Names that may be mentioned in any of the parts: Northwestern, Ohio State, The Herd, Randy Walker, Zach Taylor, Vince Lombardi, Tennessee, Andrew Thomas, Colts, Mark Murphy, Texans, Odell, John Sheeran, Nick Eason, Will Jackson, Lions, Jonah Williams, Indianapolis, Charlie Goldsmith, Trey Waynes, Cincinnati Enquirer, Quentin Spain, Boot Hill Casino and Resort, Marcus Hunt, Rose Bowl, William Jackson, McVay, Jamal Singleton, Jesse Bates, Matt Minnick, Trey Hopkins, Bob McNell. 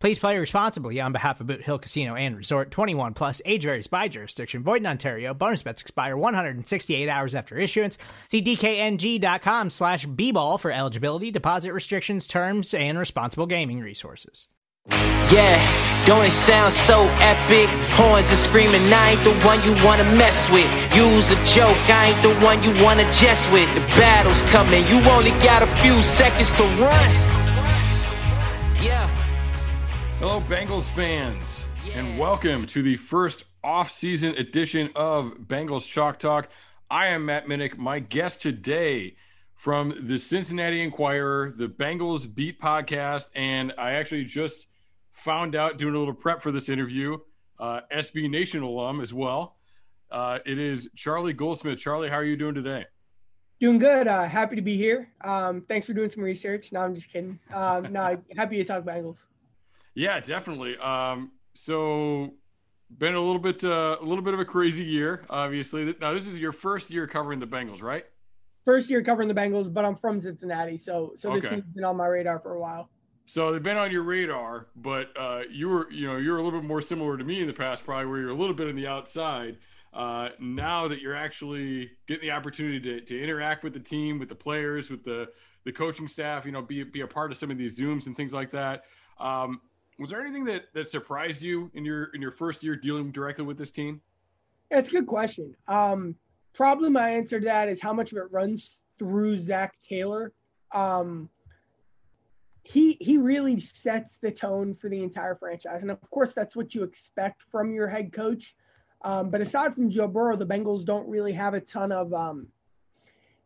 Please play responsibly on behalf of Boot Hill Casino and Resort. 21 plus, age varies by jurisdiction, void in Ontario. Bonus bets expire 168 hours after issuance. See DKNG.com/bball for eligibility, deposit restrictions, terms, and responsible gaming resources. Yeah, don't it sound so epic? Horns are screaming, I ain't the one you wanna mess with. Use a joke, I ain't the one you wanna jest with. The battle's coming, you only got a few seconds to run. Hello, Bengals fans, and welcome to the first off-season edition of Bengals Chalk Talk. I am Matt Minnick. My guest today from the Cincinnati Enquirer, the Bengals Beat Podcast, and I actually just found out doing a little prep for this interview, SB Nation alum as well. It is Charlie Goldsmith. Charlie, how are you doing today? Doing good. Happy to be here. Thanks for doing some research. No, I'm just kidding. Happy to talk Bengals. Yeah, definitely. So been a little bit of a crazy year, obviously. Now, this is your first year covering the Bengals, right? First year covering the Bengals, but I'm from Cincinnati, so okay. This team's been on my radar for a while. So they've been on your radar, but you're a little bit more similar to me in the past, probably, where you're a little bit on the outside. Now that you're actually getting the opportunity to interact with the team, with the players, with the coaching staff, be a part of some of these Zooms and things like that. Was there anything that surprised you in your first year dealing directly with this team? That's a good question. Probably my answer to that is how much of it runs through Zach Taylor. He really sets the tone for the entire franchise. And, of course, that's what you expect from your head coach. But aside from Joe Burrow, the Bengals don't really have a ton of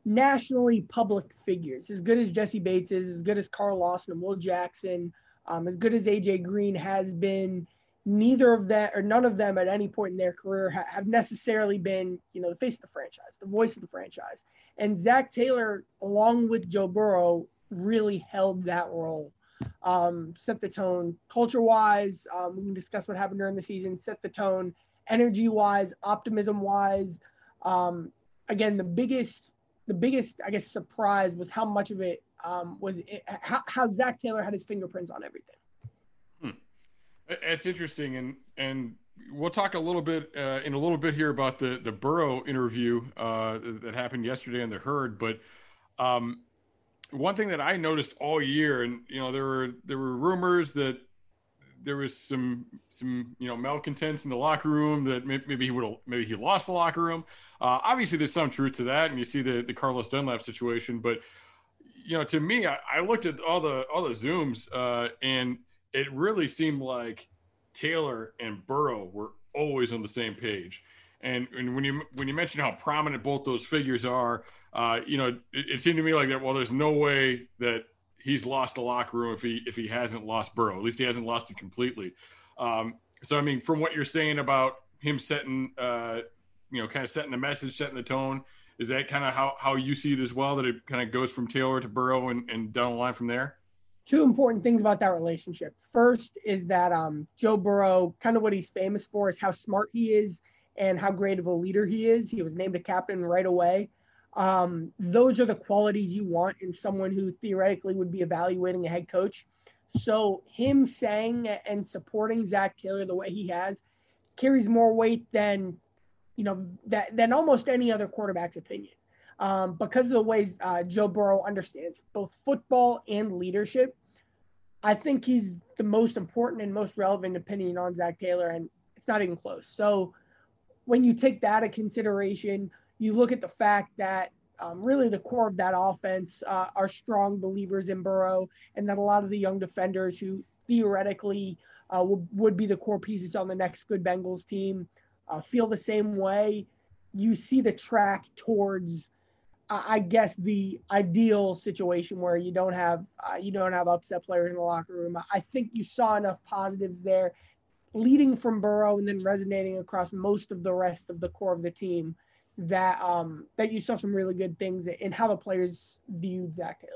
nationally public figures. As good as Jesse Bates is, as good as Carl Lawson and Will Jackson – as good as AJ Green has been, neither of them or none of them at any point in their career have necessarily been, the face of the franchise, the voice of the franchise. And Zach Taylor, along with Joe Burrow, really held that role, set the tone culture-wise. We can discuss what happened during the season, set the tone energy-wise, optimism-wise. Again, the biggest, I guess, surprise was how much of it how Zach Taylor had his fingerprints on everything. That's interesting. And we'll talk a little bit in a little bit here about the Burrow interview that happened yesterday in The Herd. But one thing that I noticed all year, and, there were rumors that there was some malcontents in the locker room that maybe he lost the locker room. Obviously there's some truth to that. And you see the Carlos Dunlap situation, but to me, I looked at all the Zooms and it really seemed like Taylor and Burrow were always on the same page. And when you mention how prominent both those figures are, it seemed to me like that, well, there's no way that he's lost the locker room if he hasn't lost Burrow. At least he hasn't lost it completely. So, I mean, from what you're saying about him setting, kind of setting the message, setting the tone, is that kind of how you see it as well, that it kind of goes from Taylor to Burrow and down the line from there? Two important things about that relationship. First is that Joe Burrow, kind of what he's famous for is how smart he is and how great of a leader he is. He was named a captain right away. Those are the qualities you want in someone who theoretically would be evaluating a head coach. So him saying and supporting Zach Taylor the way he has carries more weight than, than almost any other quarterback's opinion, because of the ways Joe Burrow understands both football and leadership. I think he's the most important and most relevant opinion on Zach Taylor, and it's not even close. So when you take that into consideration, you look at the fact that really the core of that offense are strong believers in Burrow, and that a lot of the young defenders who theoretically would be the core pieces on the next good Bengals team feel the same way. You see the track towards, I guess, the ideal situation where you don't have upset players in the locker room. I think you saw enough positives there, leading from Burrow and then resonating across most of the rest of the core of the team, that that you saw some really good things in how the players viewed Zach Taylor.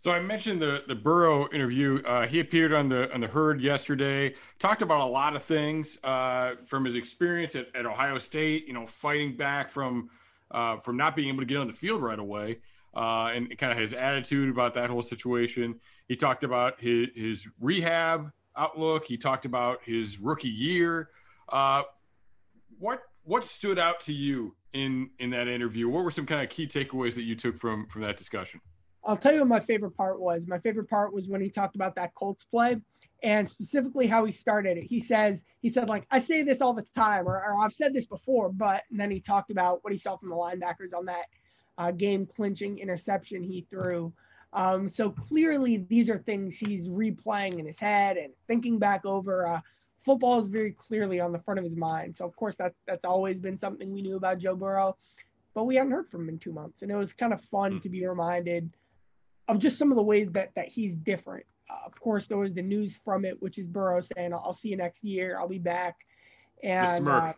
So I mentioned the Burrow interview. He appeared on the Herd yesterday, talked about a lot of things from his experience at Ohio State, fighting back from not being able to get on the field right away, and kind of his attitude about that whole situation. He talked about his rehab outlook. He talked about his rookie year. What stood out to you in that interview? What were some kind of key takeaways that you took from that discussion? I'll tell you what my favorite part was. My favorite part was when he talked about that Colts play and specifically how he started it. He said, like, I say this all the time, or I've said this before, but, and then he talked about what he saw from the linebackers on that game clinching interception he threw. So clearly these are things he's replaying in his head and thinking back over. Football is very clearly on the front of his mind. So of course that's always been something we knew about Joe Burrow, but we haven't heard from him in 2 months. And it was kind of fun to be reminded of just some of the ways that he's different. Of course, there was the news from it, which is Burrow saying, I'll see you next year. I'll be back. And the smirk,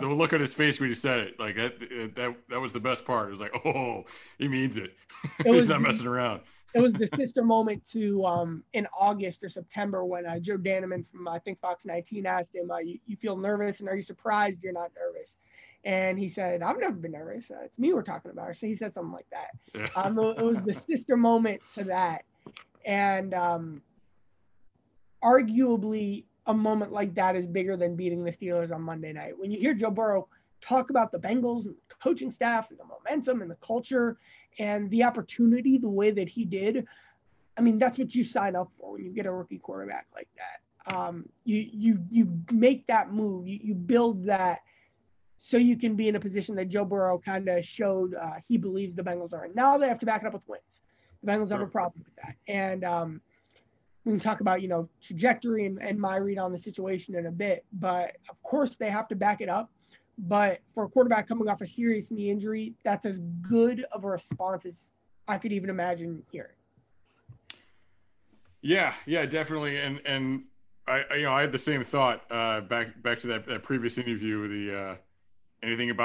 the look on his face when he said it, like that was the best part. It was like, oh, he means it. He's not messing around. It was the sister moment to in August or September when Joe Daneman from, I think, Fox 19 asked him, you feel nervous, and are you surprised you're not nervous? And he said, I've never been nervous. It's me we're talking about. So he said something like that. Yeah. It was the sister moment to that. And arguably a moment like that is bigger than beating the Steelers on Monday night. When you hear Joe Burrow talk about the Bengals and the coaching staff and the momentum and the culture and the opportunity the way that he did, I mean, that's what you sign up for when you get a rookie quarterback like that. You make that move. You build that, so you can be in a position that Joe Burrow kind of showed he believes the Bengals are in. Now they have to back it up with wins. The Bengals have a problem with that. And we can talk about, trajectory and my read on the situation in a bit. But, of course, they have to back it up. But for a quarterback coming off a serious knee injury, that's as good of a response as I could even imagine hearing. Yeah, definitely. And I had the same thought back to that previous interview, the – Anything in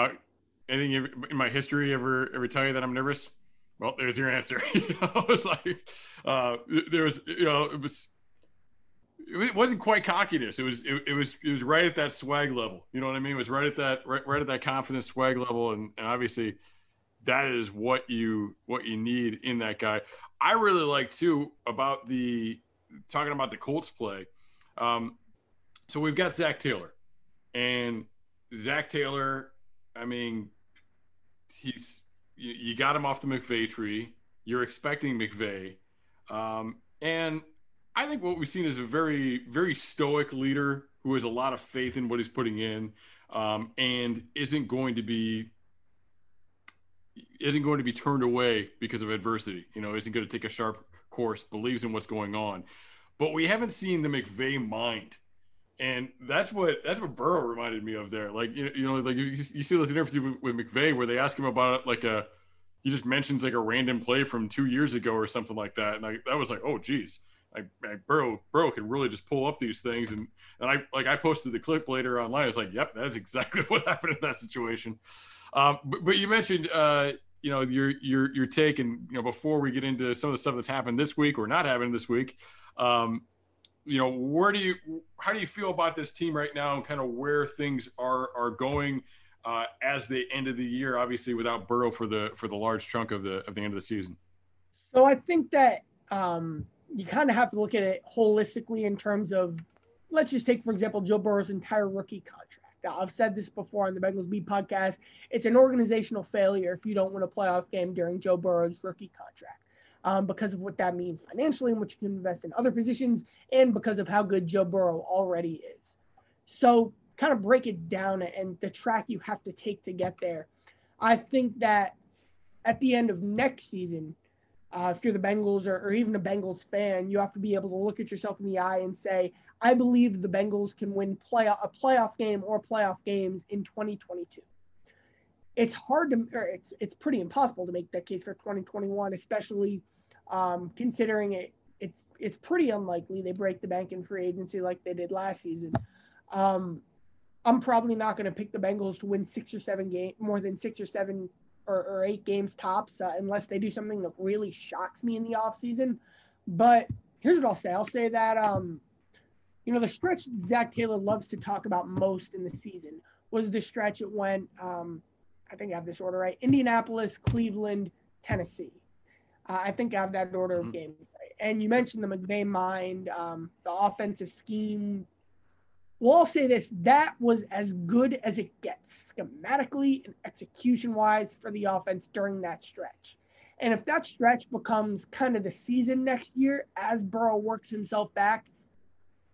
my history ever tell you that I'm nervous? Well, there's your answer. It was like it wasn't quite cockiness. It was right at that swag level. You know what I mean? It was right at that right at that confidence swag level, and obviously that is what you need in that guy. I really like too about talking about the Colts play. So we've got Zach Taylor, and Zach Taylor, I mean, you got him off the McVay tree. You're expecting McVay. And I think what we've seen is a very, very stoic leader who has a lot of faith in what he's putting in, and isn't going to be turned away because of adversity, isn't going to take a sharp course, believes in what's going on. But we haven't seen the McVay mind. And that's what Burrow reminded me of there. Like, you see this interview with McVay where they ask him about it, he just mentions like a random play from 2 years ago or something like that. And that was like, oh geez, Burrow can really just pull up these things. And I posted the clip later online. It's like, yep, that is exactly what happened in that situation. But you mentioned, your take, and, before we get into some of the stuff that's happened this week or not happened this week, how do you feel about this team right now and kind of where things are going as they end of the year, obviously without Burrow for the large chunk of the end of the season? So I think that you kind of have to look at it holistically in terms of, let's just take, for example, Joe Burrow's entire rookie contract. Now, I've said this before on the Bengals Beat Podcast. It's an organizational failure if you don't win a playoff game during Joe Burrow's rookie contract. Because of what that means financially and what you can invest in other positions, and because of how good Joe Burrow already is. So kind of break it down and the track you have to take to get there. I think that at the end of next season, if you're the Bengals or even a Bengals fan, you have to be able to look at yourself in the eye and say, I believe the Bengals can win a playoff game or playoff games in 2022. It's hard to, or it's pretty impossible to make that case for 2021, especially considering it's pretty unlikely they break the bank in free agency like they did last season. I'm probably not going to pick the Bengals to win more than six or eight games tops, unless they do something that really shocks me in the offseason. But here's what I'll say. I'll say that, the stretch Zach Taylor loves to talk about most in the season was the stretch it went, I think I have this order right, Indianapolis, Cleveland, Tennessee. I think I have that order of games right. And you mentioned the McVay mind, the offensive scheme. Well, I'll say this, that was as good as it gets schematically and execution-wise for the offense during that stretch. And if that stretch becomes kind of the season next year as Burrow works himself back,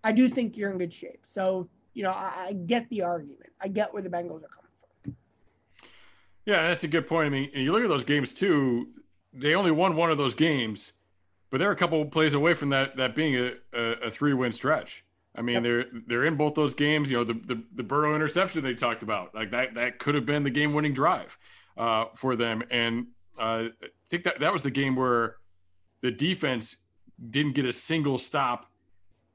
I do think you're in good shape. So, I get the argument. I get where the Bengals are coming from. Yeah, that's a good point. I mean, you look at those games too, they only won one of those games, but they're a couple of plays away from that being a three-win stretch. I mean, they're in both those games. The Burrow interception they talked about, like that could have been the game-winning drive for them. And I think that was the game where the defense didn't get a single stop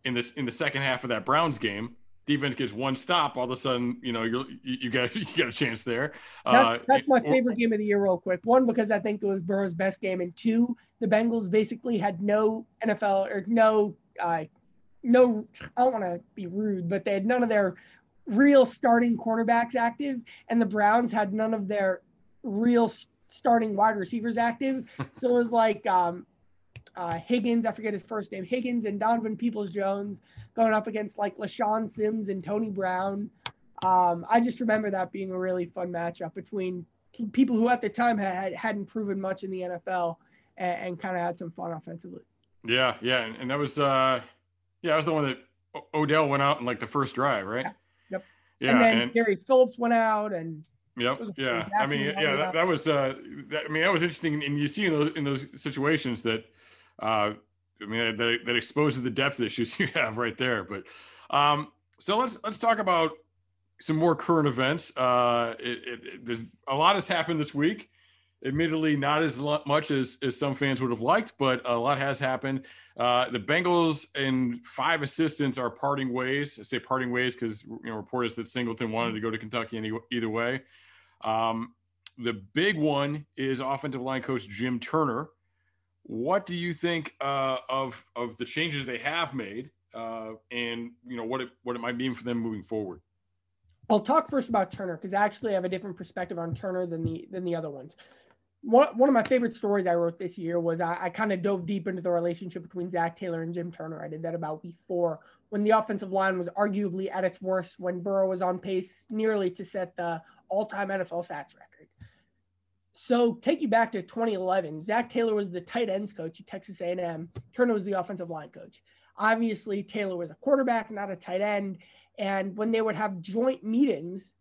in the second half of that Browns game. Defense gets one stop, all of a sudden, you got a chance there. That's my favorite game of the year, real quick. One, because I think it was Burrow's best game, and two, the Bengals basically had no NFL or no, I don't want to be rude, but they had none of their real starting cornerbacks active, and the Browns had none of their real starting wide receivers active. So it was like Higgins, I forget his first name, Higgins and Donovan Peoples-Jones going up against like LaShawn Sims and Tony Brown. I just remember that being a really fun matchup between people who at the time hadn't proven much in the NFL and kind of had some fun offensively. Yeah. And that was... Yeah, I was the one that Odell went out in like the first drive, right? Yeah. Yep. Yeah, and then Darius Phillips went out, and yep. Yeah, I mean, yeah, that was. That was interesting, and you see in those situations that, that exposes the depth issues you have right there. But so let's talk about some more current events. There's a lot has happened this week. Admittedly, not as much as some fans would have liked, but a lot has happened. The Bengals and five assistants are parting ways. I say parting ways because report is that Singleton wanted to go to Kentucky either way. The big one is offensive line coach Jim Turner. What do you think of the changes they have made, and what it might mean for them moving forward? I'll talk first about Turner because I actually have a different perspective on Turner than the other ones. One of my favorite stories I wrote this year was I kind of dove deep into the relationship between Zach Taylor and Jim Turner. I did that about week 4 when the offensive line was arguably at its worst, when Burrow was on pace nearly to set the all-time NFL sacks record. So take you back to 2011. Zach Taylor was the tight ends coach at Texas A&M. Turner was the offensive line coach. Obviously, Taylor was a quarterback, not a tight end. And when they would have joint meetings,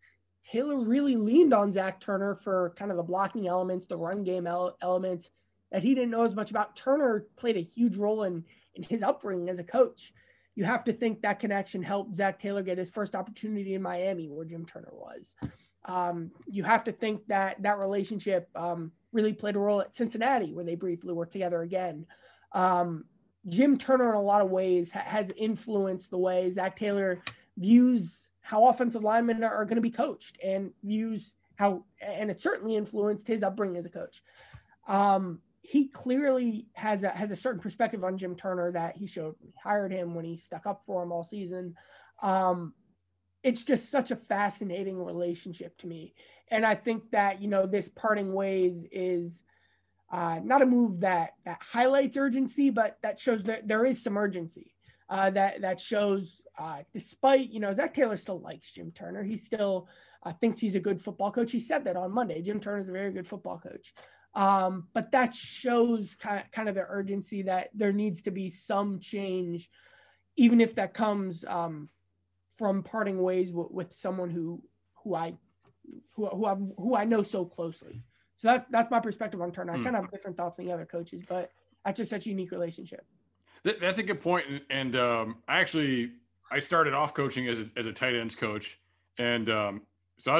Taylor really leaned on Zach Turner for kind of the blocking elements, the run game elements that he didn't know as much about. Turner played a huge role in his upbringing as a coach. You have to think that connection helped Zach Taylor get his first opportunity in Miami, where Jim Turner was. You have to think that relationship really played a role at Cincinnati, where they briefly were together again. Jim Turner, in a lot of ways, has influenced the way Zach Taylor views how offensive linemen are going to be coached, and it certainly influenced his upbringing as a coach. He clearly has a certain perspective on Jim Turner that he showed when he hired him, when he stuck up for him all season. It's just such a fascinating relationship to me. And I think that, this parting ways is not a move that highlights urgency, but that shows that there is some urgency. That shows, despite, Zach Taylor still likes Jim Turner. He still thinks he's a good football coach. He said that on Monday. Jim Turner is a very good football coach. But that shows kind of the urgency that there needs to be some change, even if that comes from parting ways with someone who I who I know so closely. So that's my perspective on Turner. I kind of have different thoughts on the other coaches, but that's just such a unique relationship. That's a good point. And I started off coaching as a tight ends coach. And so I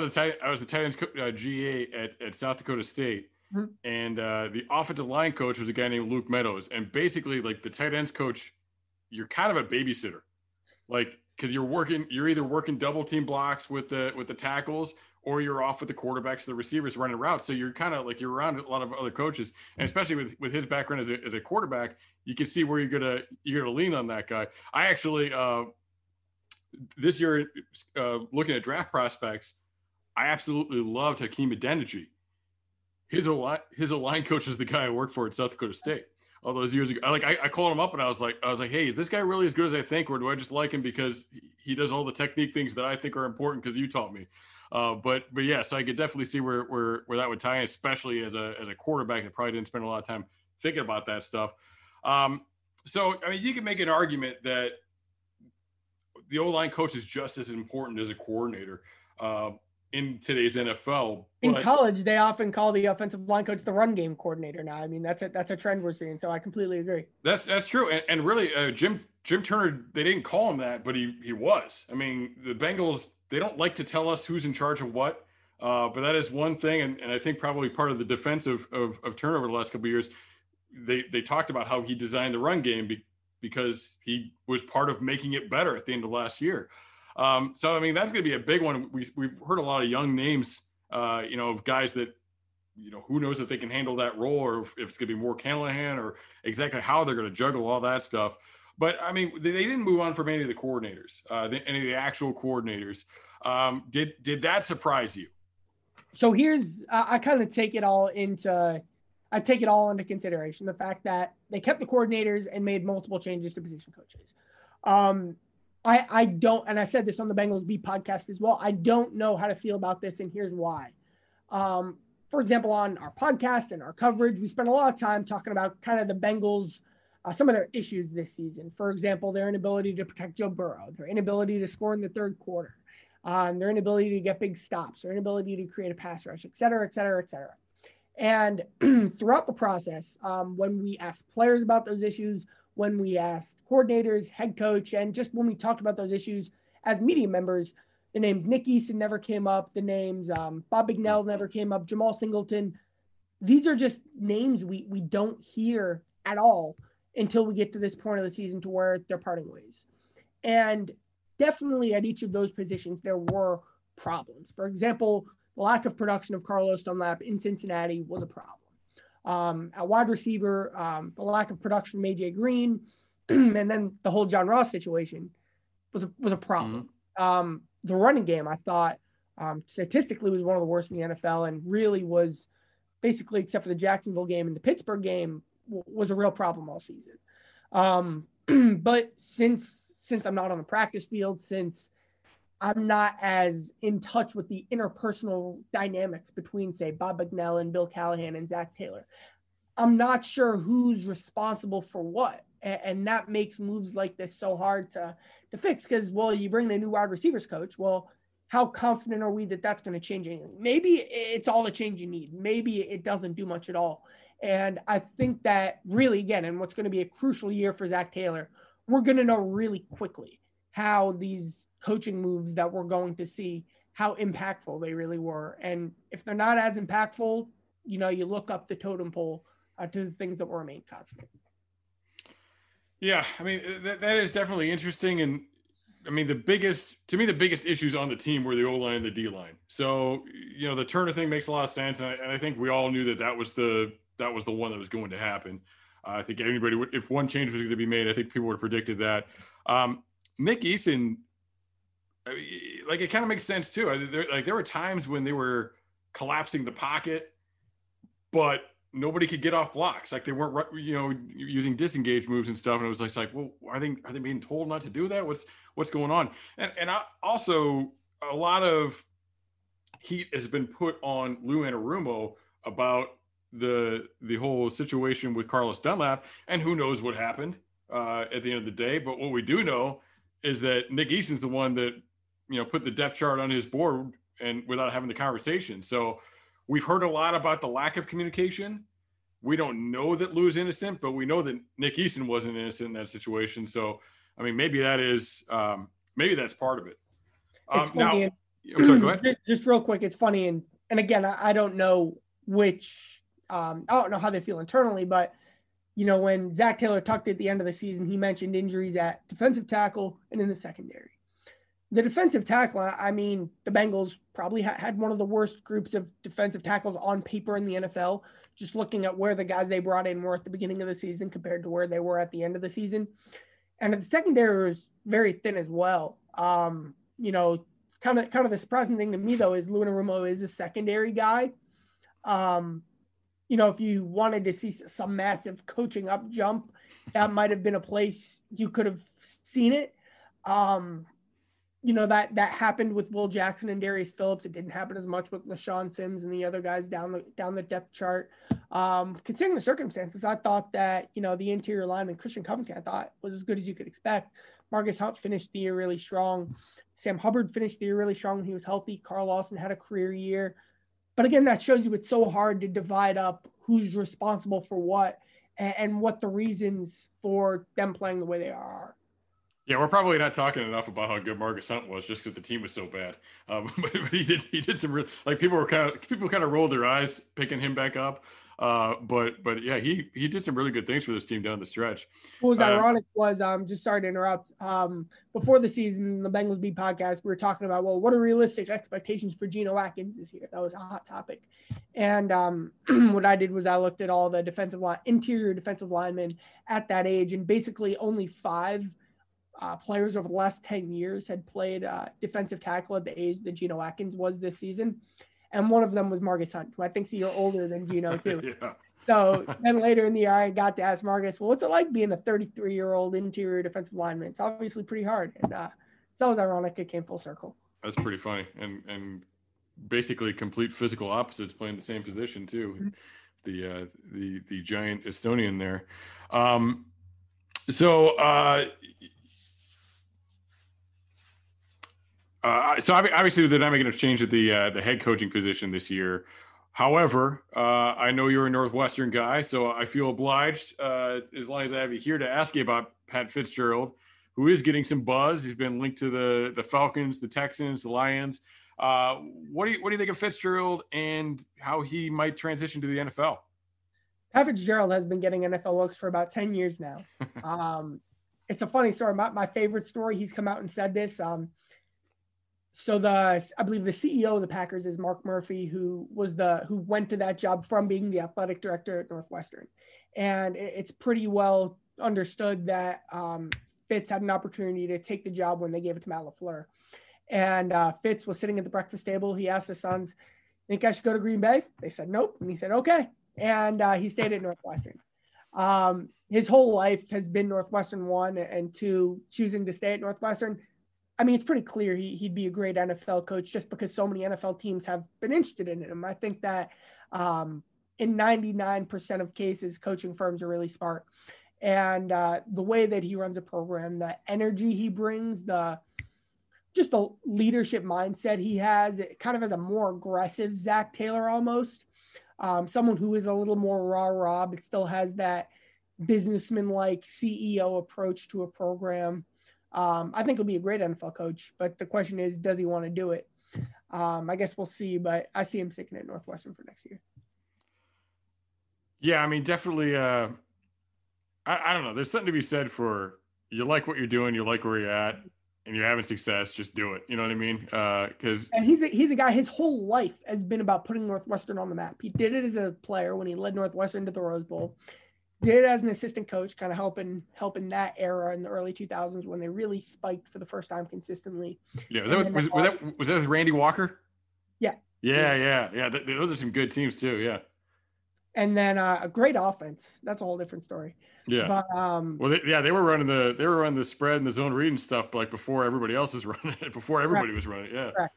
was the tight ends GA at South Dakota State. Mm-hmm. And the offensive line coach was a guy named Luke Meadows. And basically, like, the tight ends coach, you're kind of a babysitter. Like, because you're either working double team blocks with the tackles, or you're off with the quarterbacks and the receivers running routes. So you're kind of like, you're around a lot of other coaches, and especially with his background as a quarterback, you can see where you're gonna lean on that guy. I actually this year looking at draft prospects, I absolutely loved Hakeem Adeniji. His O-line coach is the guy I worked for at South Dakota State all those years ago. I called him up and I was like, hey, is this guy really as good as I think, or do I just like him because he does all the technique things that I think are important because you taught me? But yeah, so I could definitely see where that would tie in, especially as a quarterback that probably didn't spend a lot of time thinking about that stuff. So, I mean, you can make an argument that the O-line coach is just as important as a coordinator in today's NFL. In college, they often call the offensive line coach the run game coordinator now. I mean, that's a trend we're seeing, so I completely agree. That's true. And really, Jim Turner, they didn't call him that, but he was. I mean, the Bengals, they don't like to tell us who's in charge of what, but that is one thing. And I think probably part of the defense of Turner over the last couple of years, they talked about how he designed the run game because he was part of making it better at the end of last year. So, I mean, that's going to be a big one. We've heard a lot of young names, of guys that, who knows if they can handle that role, or if it's going to be more Callahan, or exactly how they're going to juggle all that stuff. But, I mean, they didn't move on from any of the coordinators, any of the actual coordinators. Did that surprise you? So I kind of take it all into consideration, the fact that they kept the coordinators and made multiple changes to position coaches. I don't, and I said this on the Bengals Beat podcast as well, I don't know how to feel about this, and here's why. For example, on our podcast and our coverage, we spent a lot of time talking about kind of the Bengals, some of their issues this season. For example, their inability to protect Joe Burrow, their inability to score in the third quarter, their inability to get big stops, their inability to create a pass rush, et cetera, et cetera, et cetera. And throughout the process, when we asked players about those issues, when we asked coordinators, head coach, and just when we talked about those issues as media members, the names Nick Eason never came up, the names Bob McNell never came up, Jamal Singleton. These are just names we don't hear at all until we get to this point of the season to where they're parting ways. And definitely at each of those positions, there were problems. For example, the lack of production of Carlos Dunlap in Cincinnati was a problem. At wide receiver, the lack of production from AJ Green, and then the whole John Ross situation was a problem. Mm-hmm. The running game, I thought, statistically was one of the worst in the NFL, and really was basically, except for the Jacksonville game and the Pittsburgh game, was a real problem all season. But since I'm not on the practice field, since I'm not as in touch with the interpersonal dynamics between, say, Bob McNell and Bill Callahan and Zach Taylor, I'm not sure who's responsible for what. And that makes moves like this so hard to fix, because, well, you bring in a new wide receivers coach. Well, how confident are we that that's going to change anything? Maybe it's all the change you need. Maybe it doesn't do much at all. And I think that really, again, and what's going to be a crucial year for Zach Taylor, we're going to know really quickly how these coaching moves that we're going to see, how impactful they really were. And if they're not as impactful, you look up the totem pole to the things that will remain constant. Yeah. I mean, that is definitely interesting. And I mean, the biggest issues on the team were the O-line and the D-line. So, the Turner thing makes a lot of sense. And I think we all knew that was the one that was going to happen. I think if one change was going to be made, I think people would have predicted that. Nick Eason, like, it kind of makes sense too. There were times when they were collapsing the pocket, but nobody could get off blocks. Like, they weren't, using disengage moves and stuff. And it was like, well, are they being told not to do that? What's going on? And I also, a lot of heat has been put on Lou Anarumo about the whole situation with Carlos Dunlap, and who knows what happened at the end of the day. But what we do know is that Nick Eason's the one that put the depth chart on his board and without having the conversation. So we've heard a lot about the lack of communication. We don't know that Lou's innocent, but we know that Nick Eason wasn't innocent in that situation. So, I mean, maybe that is, maybe that's part of it. It's funny. I'm sorry, go ahead. Just real quick. It's funny. And again, I don't know which, I don't know how they feel internally, but you know, when Zach Taylor tucked at the end of the season, he mentioned injuries at defensive tackle and in the secondary. The defensive tackle, I mean, the Bengals probably had one of the worst groups of defensive tackles on paper in the NFL, just looking at where the guys they brought in were at the beginning of the season compared to where they were at the end of the season. And the secondary was very thin as well. You know, kind of the surprising thing to me, though, is Lou Anarumo is a secondary guy. You know, if you wanted to see some massive coaching up jump, that might have been a place you could have seen it. You know, that happened with Will Jackson and Darius Phillips. It didn't happen as much with LaShawn Sims and the other guys down the depth chart. Considering the circumstances, I thought that, you know, the interior lineman, Christian Covington, I thought was as good as you could expect. Marcus Hunt finished the year really strong. Sam Hubbard finished the year really strong when he was healthy. Carl Lawson had a career year. But again, that shows you it's so hard to divide up who's responsible for what and what the reasons for them playing the way they are. Yeah, we're probably not talking enough about how good Marcus Hunt was, just because the team was so bad. But he did some real, like, people kind of rolled their eyes picking him back up. But yeah, he did some really good things for this team down the stretch. What was ironic was, just sorry to interrupt. Before the season, the Bengals Beat Podcast, we were talking about, well, what are realistic expectations for Geno Atkins this year? That was a hot topic. And what I did was I looked at all the interior defensive linemen at that age, and basically only five players over the last 10 years had played defensive tackle at the age that Geno Atkins was this season. And one of them was Marcus Hunt, who I think's a year older than Geno too. Yeah. So then later in the year, I got to ask Marcus, well, what's it like being a 33-year-old interior defensive lineman? It's obviously pretty hard. And so that was ironic. It came full circle. That's pretty funny. And basically complete physical opposites playing the same position too. Mm-hmm. The giant Estonian there. So obviously they're not making a change at the head coaching position this year. However, I know you're a Northwestern guy, so I feel obliged, as long as I have you here, to ask you about Pat Fitzgerald, who is getting some buzz. He's been linked to the Falcons, the Texans, the Lions. What do you think of Fitzgerald and how he might transition to the NFL? Pat Fitzgerald has been getting NFL looks for about 10 years now. It's a funny story. My favorite story, he's come out and said this. So I believe the CEO of the Packers is Mark Murphy, who went to that job from being the athletic director at Northwestern. And it's pretty well understood that Fitz had an opportunity to take the job when they gave it to Matt LaFleur. And Fitz was sitting at the breakfast table. He asked his sons, think I should go to Green Bay? They said, nope. And he said, okay. And he stayed at Northwestern. His whole life has been Northwestern, one, and two, choosing to stay at Northwestern. I mean, it's pretty clear he'd be a great NFL coach, just because so many NFL teams have been interested in him. I think that in 99% of cases, coaching firms are really smart. And the way that he runs a program, the energy he brings, the leadership mindset he has, it kind of has a more aggressive Zach Taylor almost. Someone who is a little more rah-rah, but still has that businessman-like CEO approach to a program. I think he'll be a great NFL coach, but the question is, does he want to do it? I guess we'll see, but I see him sticking at Northwestern for next year. Yeah, I mean, definitely. I don't know. There's something to be said for, you like what you're doing, you like where you're at, and you're having success, just do it. You know what I mean? And he's a guy, his whole life has been about putting Northwestern on the map. He did it as a player when he led Northwestern to the Rose Bowl. Did as an assistant coach, kind of helping that era in the early 2000s when they really spiked for the first time consistently. Yeah, was that with Randy Walker? Yeah. Yeah. Those are some good teams too. Yeah. And then a great offense. That's a whole different story. Yeah. But, they were running the spread and the zone read and stuff like before everybody else was running it. Yeah. Correct.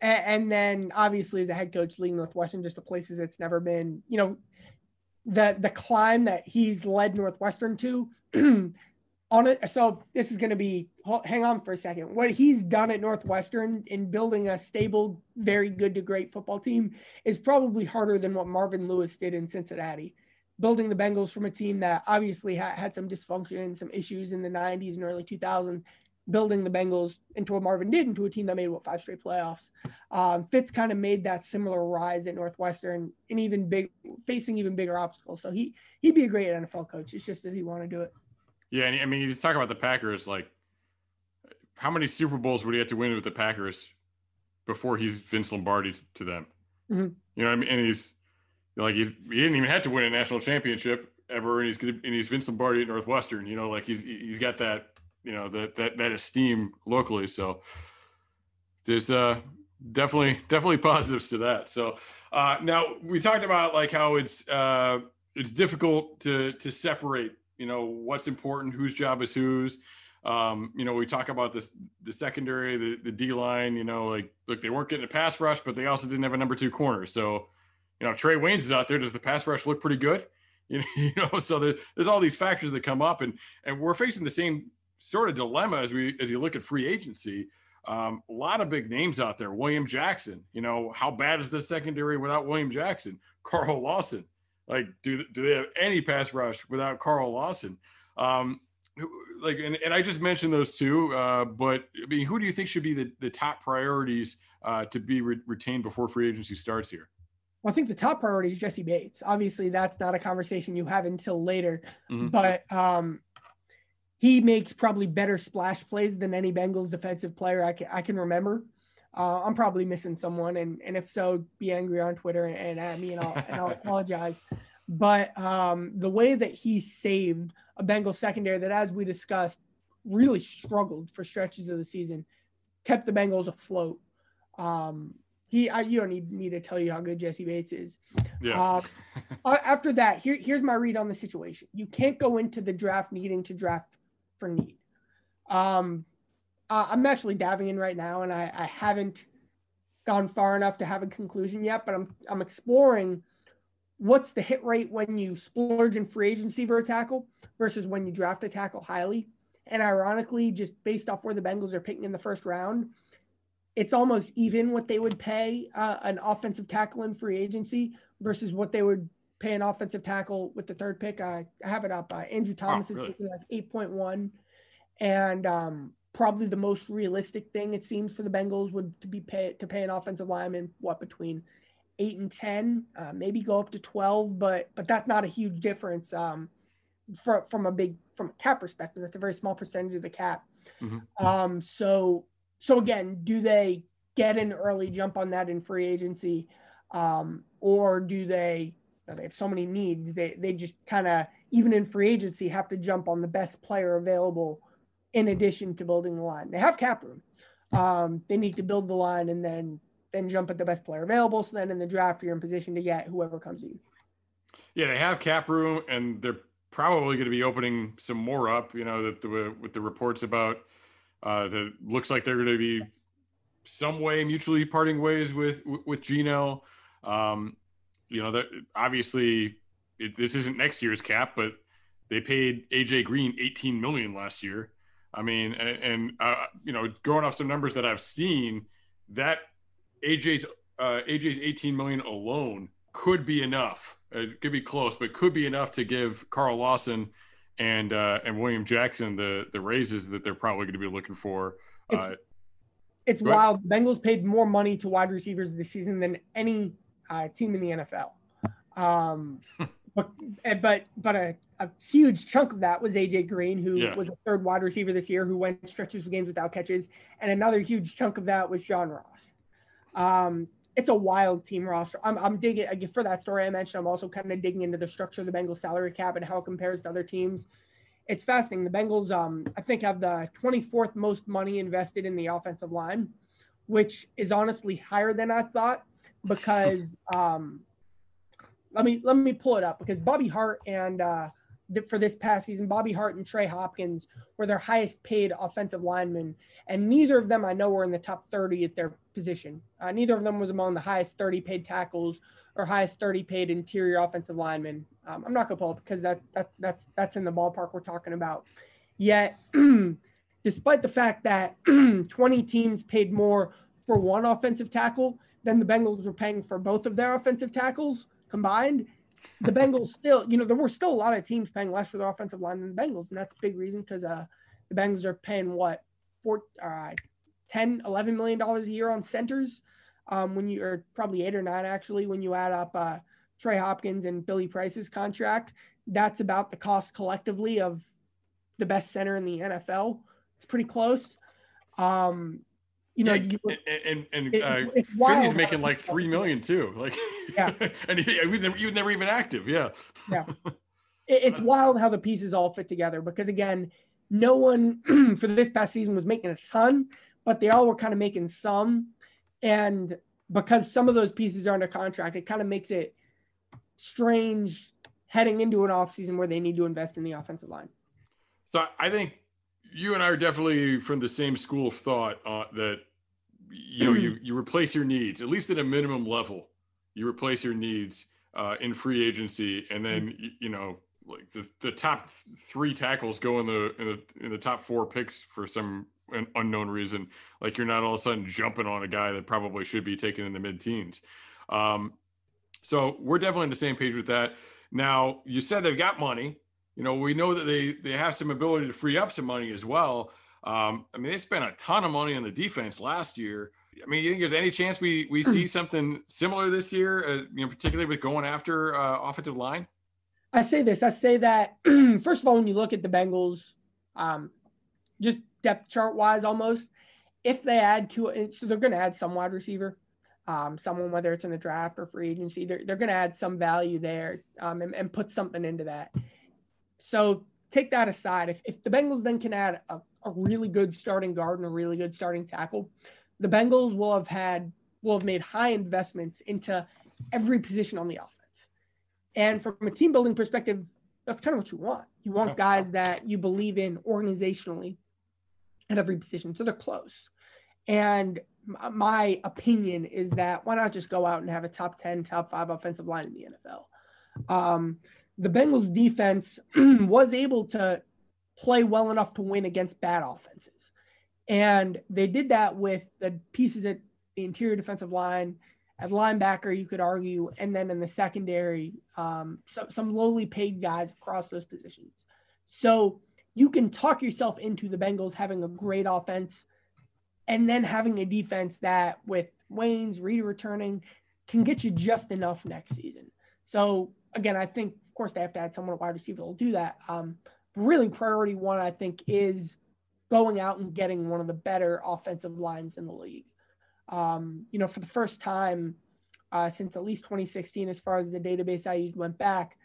And then obviously as a head coach leading Northwestern just to places it's never been. You know, the climb that he's led Northwestern to on it. So this is going to be, hang on for a second. What he's done at Northwestern in building a stable, very good to great football team is probably harder than what Marvin Lewis did in Cincinnati, building the Bengals from a team that obviously had some dysfunction and some issues in the 90s and early 2000s, building the Bengals into what Marvin did, into a team that made, what, 5 straight playoffs. Fitz kind of made that similar rise at Northwestern and facing even bigger obstacles. So he'd be a great NFL coach. It's just, does he want to do it? Yeah, and I mean, you talk about the Packers, like, how many Super Bowls would he have to win with the Packers before he's Vince Lombardi to them? Mm-hmm. You know what I mean? And he didn't even have to win a national championship ever, and he's Vince Lombardi at Northwestern. You know, like he's got that, you know, that esteem locally. So there's definitely positives to that. So now we talked about like how it's difficult to separate, you know, what's important, whose job is whose. You know, we talk about this, the secondary, the D line, you know, like, look, they weren't getting a pass rush, but they also didn't have a number 2 corner. So, you know, if Trey Waynes is out there, does the pass rush look pretty good? You know, so there's all these factors that come up, and we're facing the same sort of dilemma as you look at free agency. A lot of big names out there. William Jackson, you know, how bad is the secondary without William Jackson? Carl Lawson. Like, do they have any pass rush without Carl Lawson? And I just mentioned those two, but I mean, who do you think should be the top priorities to be retained before free agency starts here? Well, I think the top priority is Jesse Bates. Obviously, that's not a conversation you have until later, mm-hmm. but he makes probably better splash plays than any Bengals defensive player I can remember. I'm probably missing someone, and if so, be angry on Twitter and at me, and I'll apologize. But the way that he saved a Bengals secondary that, as we discussed, really struggled for stretches of the season, kept the Bengals afloat. You don't need me to tell you how good Jesse Bates is. Yeah. After that, here's my read on the situation. You can't go into the draft needing to draft for need. I'm actually diving in right now, and I haven't gone far enough to have a conclusion yet, but I'm exploring what's the hit rate when you splurge in free agency for a tackle versus when you draft a tackle highly. And ironically, just based off where the Bengals are picking in the first round, it's almost even what they would pay an offensive tackle in free agency versus what they would pay an offensive tackle with the third pick. I have it up. Andrew Thomas is picking like 8.1, and probably the most realistic thing, it seems, for the Bengals would to pay an offensive lineman, what, between 8 and 10, maybe go up to 12, but that's not a huge difference from a cap perspective. That's a very small percentage of the cap. Mm-hmm. So again, do they get an early jump on that in free agency, or do they? They have so many needs, they just kind of, even in free agency, have to jump on the best player available. In addition to building the line, they have cap room. They need to build the line and then jump at the best player available. So then in the draft, you're in position to get whoever comes to you. Yeah, they have cap room, and they're probably going to be opening some more up, you know, with the reports about that looks like they're going to be some way mutually parting ways with Geno. You know, that obviously this isn't next year's cap, but they paid AJ Green $18 million last year. I mean, and you know, going off some numbers that I've seen, that AJ's $18 million alone could be enough. It could be close, but could be enough to give Carl Lawson and William Jackson the raises that they're probably going to be looking for. It's wild. The Bengals paid more money to wide receivers this season than any team in the NFL. But a huge chunk of that was AJ Green, who was a third wide receiver this year, who went stretches of games without catches. And another huge chunk of that was John Ross. It's a wild team roster. I'm digging for that story I mentioned. I'm also kind of digging into the structure of the Bengals salary cap and how it compares to other teams. It's fascinating. The Bengals, I think, have the 24th most money invested in the offensive line, which is honestly higher than I thought, because, let me pull it up, because Bobby Hart and, for this past season, Bobby Hart and Trey Hopkins were their highest paid offensive linemen. And neither of them, I know, were in the top 30 at their position. Neither of them was among the highest 30 paid tackles or highest 30 paid interior offensive linemen. I'm not going to pull it because that's in the ballpark we're talking about. Yet, despite the fact that 20 teams paid more for one offensive tackle than the Bengals were paying for both of their offensive tackles combined, the Bengals still, you know, there were still a lot of teams paying less for their offensive line than the Bengals. And that's a big reason because the Bengals are paying what, $10, $11 million a year on centers when you are probably 8 or 9, actually, when you add up Trey Hopkins and Billy Price's contract. That's about the cost collectively of the best center in the NFL. It's pretty close. You know, Finney's making like $3 million too. Like, yeah, and he was never even active. Yeah, yeah. It's wild how the pieces all fit together because again, no one for this past season was making a ton, but they all were kind of making some. And because some of those pieces are under contract, it kind of makes it strange heading into an offseason where they need to invest in the offensive line. So I think you and I are definitely from the same school of thought that, you know, you replace your needs, at least at a minimum level, you replace your needs in free agency. And then, you know, like the top three tackles go in the top 4 picks for some unknown reason. Like you're not all of a sudden jumping on a guy that probably should be taken in the mid teens. So we're definitely on the same page with that. Now you said they've got money. You know, we know that they have some ability to free up some money as well. I mean, they spent a ton of money on the defense last year. I mean, you think there's any chance we see something similar this year, you know, particularly with going after offensive line? I say that, first of all, when you look at the Bengals, just depth chart wise almost, if they add so they're going to add some wide receiver, someone, whether it's in the draft or free agency, they're going to add some value there and put something into that. So take that aside. If the Bengals then can add a really good starting guard and a really good starting tackle, the Bengals will have made high investments into every position on the offense. And from a team building perspective, that's kind of what you want. You want guys that you believe in organizationally at every position. So they're close. And my opinion is that why not just go out and have a top 10, top 5 offensive line in the NFL? The Bengals defense was able to play well enough to win against bad offenses. And they did that with the pieces at the interior defensive line, at linebacker, you could argue, and then in the secondary, so some lowly paid guys across those positions. So you can talk yourself into the Bengals having a great offense and then having a defense that with Waynes, Reed returning, can get you just enough next season. So again, I think, of course, they have to add someone at wide receiver will do that. Really, priority one, I think, is going out and getting one of the better offensive lines in the league. You know, for the first time since at least 2016, as far as the database I used went back,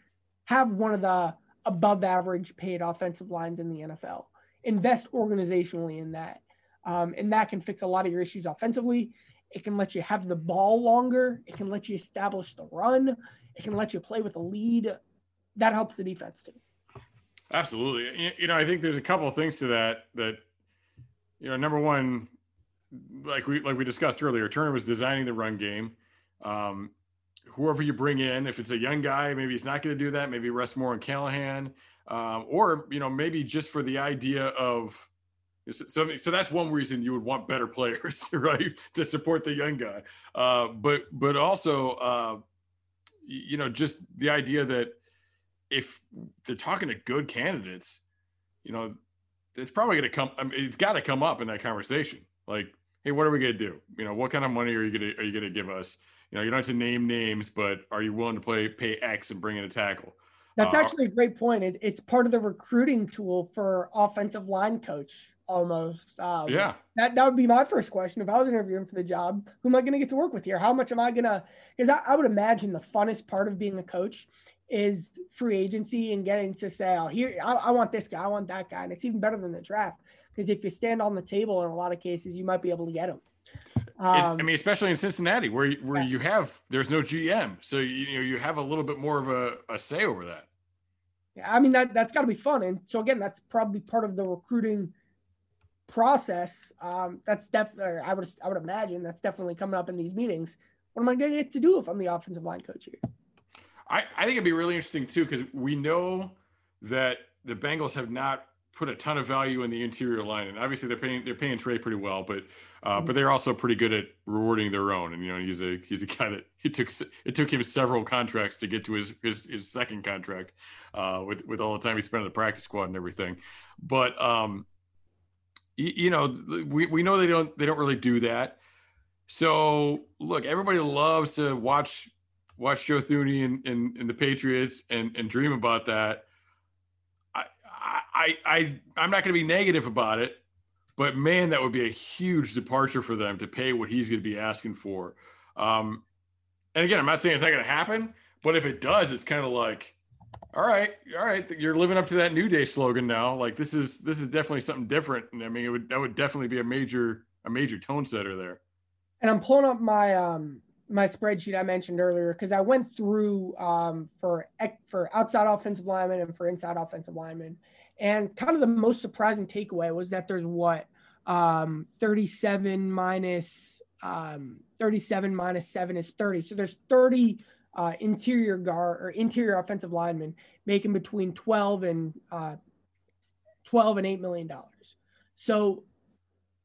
have one of the above average paid offensive lines in the NFL. Invest organizationally in that. And that can fix a lot of your issues offensively. It can let you have the ball longer. It can let you establish the run. It can let you play with a lead. That helps the defense too. Absolutely. You know, I think there's a couple of things to that, you know, number one, like we discussed earlier, Turner was designing the run game. Whoever you bring in, if it's a young guy, maybe he's not going to do that. Maybe rest more on Callahan or, you know, maybe just for the idea of, so that's one reason you would want better players, right, to support the young guy. But also, you know, just the idea that if they're talking to good candidates, you know, it's probably going to come. I mean, it's got to come up in that conversation. Like, hey, what are we going to do? You know, what kind of money are you going to give us? You know, you don't have to name names, but are you willing to pay X and bring in a tackle? That's actually a great point. It's part of the recruiting tool for offensive line coach almost. Yeah. That would be my first question. If I was interviewing for the job, who am I going to get to work with here? How much am I going to – because I would imagine the funnest part of being a coach is free agency and getting to say, oh, here, I want this guy, I want that guy. And it's even better than the draft because if you stand on the table in a lot of cases, you might be able to get him. I mean, especially in Cincinnati where you have – there's no GM. So, you know, you have a little bit more of a say over that. Yeah, I mean, that's got to be fun. And so, again, that's probably part of the recruiting process. That's definitely – I would imagine that's definitely coming up in these meetings. What am I going to get to do if I'm the offensive line coach here? I think it'd be really interesting, too, because we know that the Bengals have not put a ton of value in the interior line, and obviously they're paying Trey pretty well, but they're also pretty good at rewarding their own. And you know, he's a guy that it took him several contracts to get to his second contract, with all the time he spent on the practice squad and everything. But you know, we know they don't really do that. So look, everybody loves to watch Joe Thuney and the Patriots and dream about that. I'm not going to be negative about it, but man, that would be a huge departure for them to pay what he's going to be asking for. And again, I'm not saying it's not going to happen, but if it does, it's kind of like, all right, you're living up to that New Day slogan now. Like this is definitely something different. And I mean, that would definitely be a major tone setter there. And I'm pulling up my my spreadsheet I mentioned earlier, because I went through for outside offensive linemen and for inside offensive linemen. And kind of the most surprising takeaway was that there's 37 minus 7 is 30. So there's 30 interior offensive linemen making between 12 and $8 million. So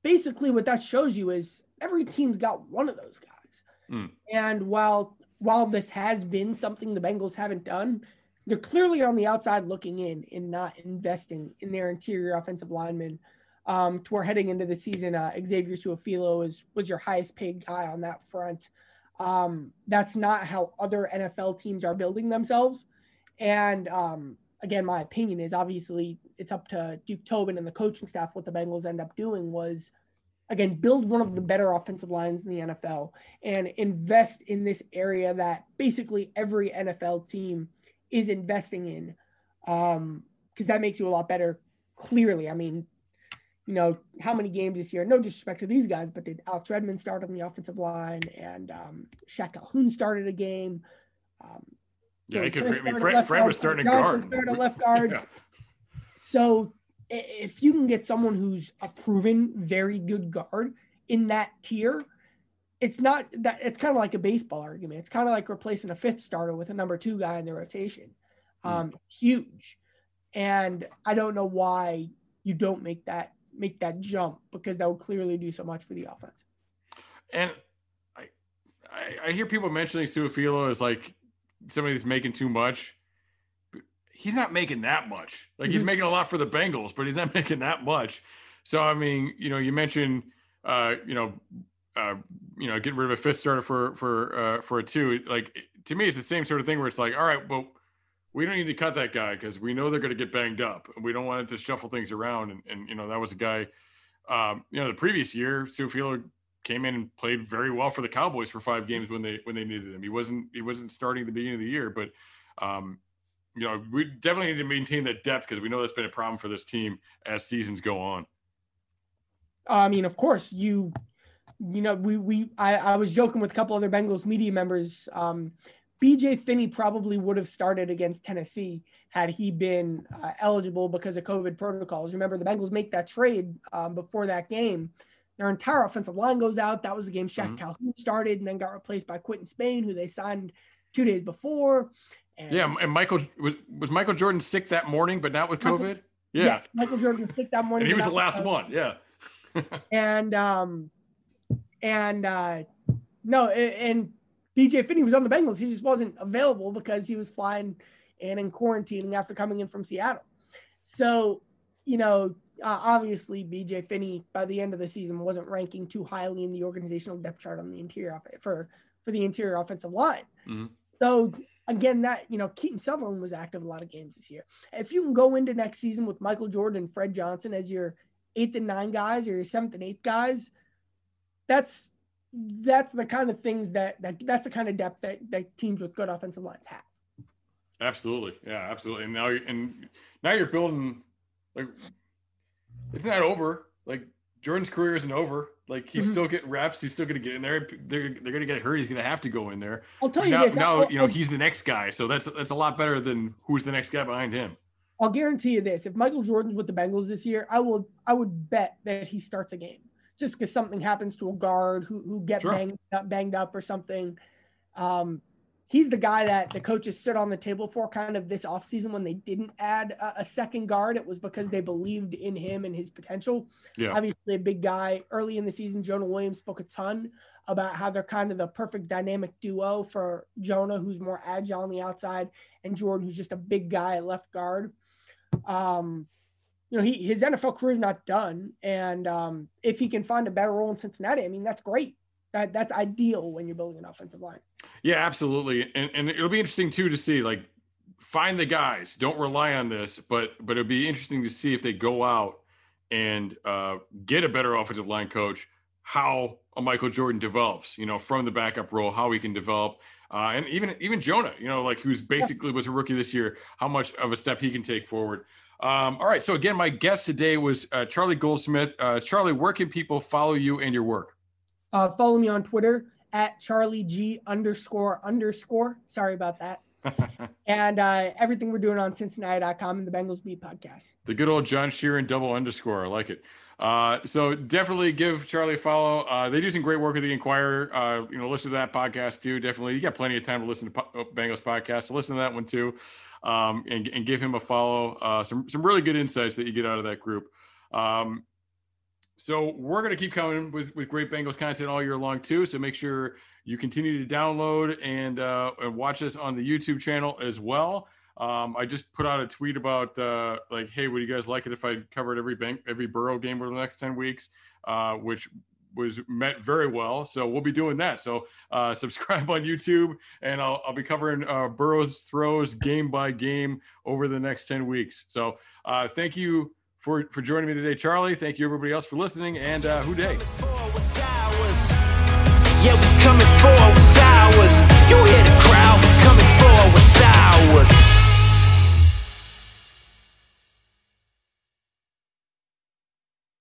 basically what that shows you is every team's got one of those guys. Mm. And while this has been something the Bengals haven't done, they're clearly on the outside looking in and not investing in their interior offensive linemen. To where heading into the season, Xavier Suafilo was your highest paid guy on that front. That's not how other NFL teams are building themselves. And again, my opinion is obviously it's up to Duke Tobin and the coaching staff. What the Bengals end up doing was, again, build one of the better offensive lines in the NFL and invest in this area that basically every NFL team is investing in, because that makes you a lot better, clearly. I mean, you know, how many games this year, no disrespect to these guys, but did Alex Redmond start on the offensive line? And Shaq Calhoun started a game. Yeah, he could. I mean, Fred was starting a guard. Started left guard. Yeah. So if you can get someone who's a proven very good guard in that tier, it's not that it's kind of like a baseball argument. It's kind of like replacing a fifth starter with a number two guy in the rotation. Huge. And I don't know why you don't make that jump, because that would clearly do so much for the offense. And I hear people mentioning Suafilo as like somebody that's making too much. He's not making that much. Like, he's making a lot for the Bengals, but he's not making that much. So, I mean, you know, you mentioned, getting rid of a fifth starter for a two. Like, to me, it's the same sort of thing where it's like, all right, well, we don't need to cut that guy because we know they're going to get banged up, and we don't want it to shuffle things around. And you know, that was a guy, you know, the previous year, Suafilo came in and played very well for the Cowboys for 5 games when they needed him. He wasn't starting at the beginning of the year, but, you know, we definitely need to maintain that depth, because we know that's been a problem for this team as seasons go on. I mean, of course, you know, I was joking with a couple other Bengals media members. B.J. Finney probably would have started against Tennessee had he been eligible because of COVID protocols. Remember, the Bengals make that trade before that game. Their entire offensive line goes out. That was the game Shaq Calhoun started and then got replaced by Quentin Spain, who they signed 2 days before. And Michael was Michael Jordan sick that morning, but not with COVID? Yeah. Yes, Michael Jordan was sick that morning. And he was the last one, yeah. And B.J. Finney was on the Bengals. He just wasn't available because he was flying and in quarantining after coming in from Seattle. So, you know, obviously B.J. Finney by the end of the season wasn't ranking too highly in the organizational depth chart on the interior for the interior offensive line. Mm-hmm. So, again, that, you know, Keaton Sutherland was active a lot of games this year. If you can go into next season with Michael Jordan and Fred Johnson as your 8th and 9 guys or your 7th and 8th guys, that's the kind of things that's the kind of depth that teams with good offensive lines have. Absolutely, yeah, absolutely. And now you're building, like, it's not over. Like, Jordan's career isn't over. Like, he's still getting reps. He's still going to get in there. They're going to get hurt. He's going to have to go in there. I'll tell you this. Now, you know, he's the next guy. So that's a lot better than who's the next guy behind him. I'll guarantee you this. If Michael Jordan's with the Bengals this year, I would bet that he starts a game just because something happens to a guard who gets banged up or something. he's the guy that the coaches stood on the table for kind of this offseason when they didn't add a second guard. It was because they believed in him and his potential. Yeah. Obviously a big guy early in the season. Jonah Williams spoke a ton about how they're kind of the perfect dynamic duo for Jonah, who's more agile on the outside, and Jordan, who's just a big guy at left guard. You know, his NFL career is not done. And if he can find a better role in Cincinnati, I mean, that's great. That's ideal when you're building an offensive line. Yeah, absolutely. And it'll be interesting too to see, like, find the guys, don't rely on this, but it'll be interesting to see if they go out and get a better offensive line coach, how a Michael Jordan develops, you know, from the backup role, how he can develop. And even Jonah, you know, like, who's basically was a rookie this year, how much of a step he can take forward. All right. So again, my guest today was Charlie Goldsmith. Charlie, where can people follow you and your work? Follow me on Twitter at @CharlieG__. Sorry about that. And everything we're doing on Cincinnati.com and the Bengals Beat Podcast. The good old John Sheeran __. I like it. So definitely give Charlie a follow. They do some great work at the Enquirer. You know, listen to that podcast too. Definitely. You got plenty of time to listen to Bengals podcast. So listen to that one too. And give him a follow. Some really good insights that you get out of that group. So we're going to keep coming with great Bengals content all year long too. So make sure you continue to download and watch us on the YouTube channel as well. I just put out a tweet about like, hey, would you guys like it if I covered every Burrow game over the next 10 weeks, which was met very well. So we'll be doing that. So subscribe on YouTube, and I'll be covering Burrow's throws game by game over the next 10 weeks. So thank you for joining me today, Charlie. Thank you, everybody else, for listening, and who day. Yeah, we coming forward, sours. You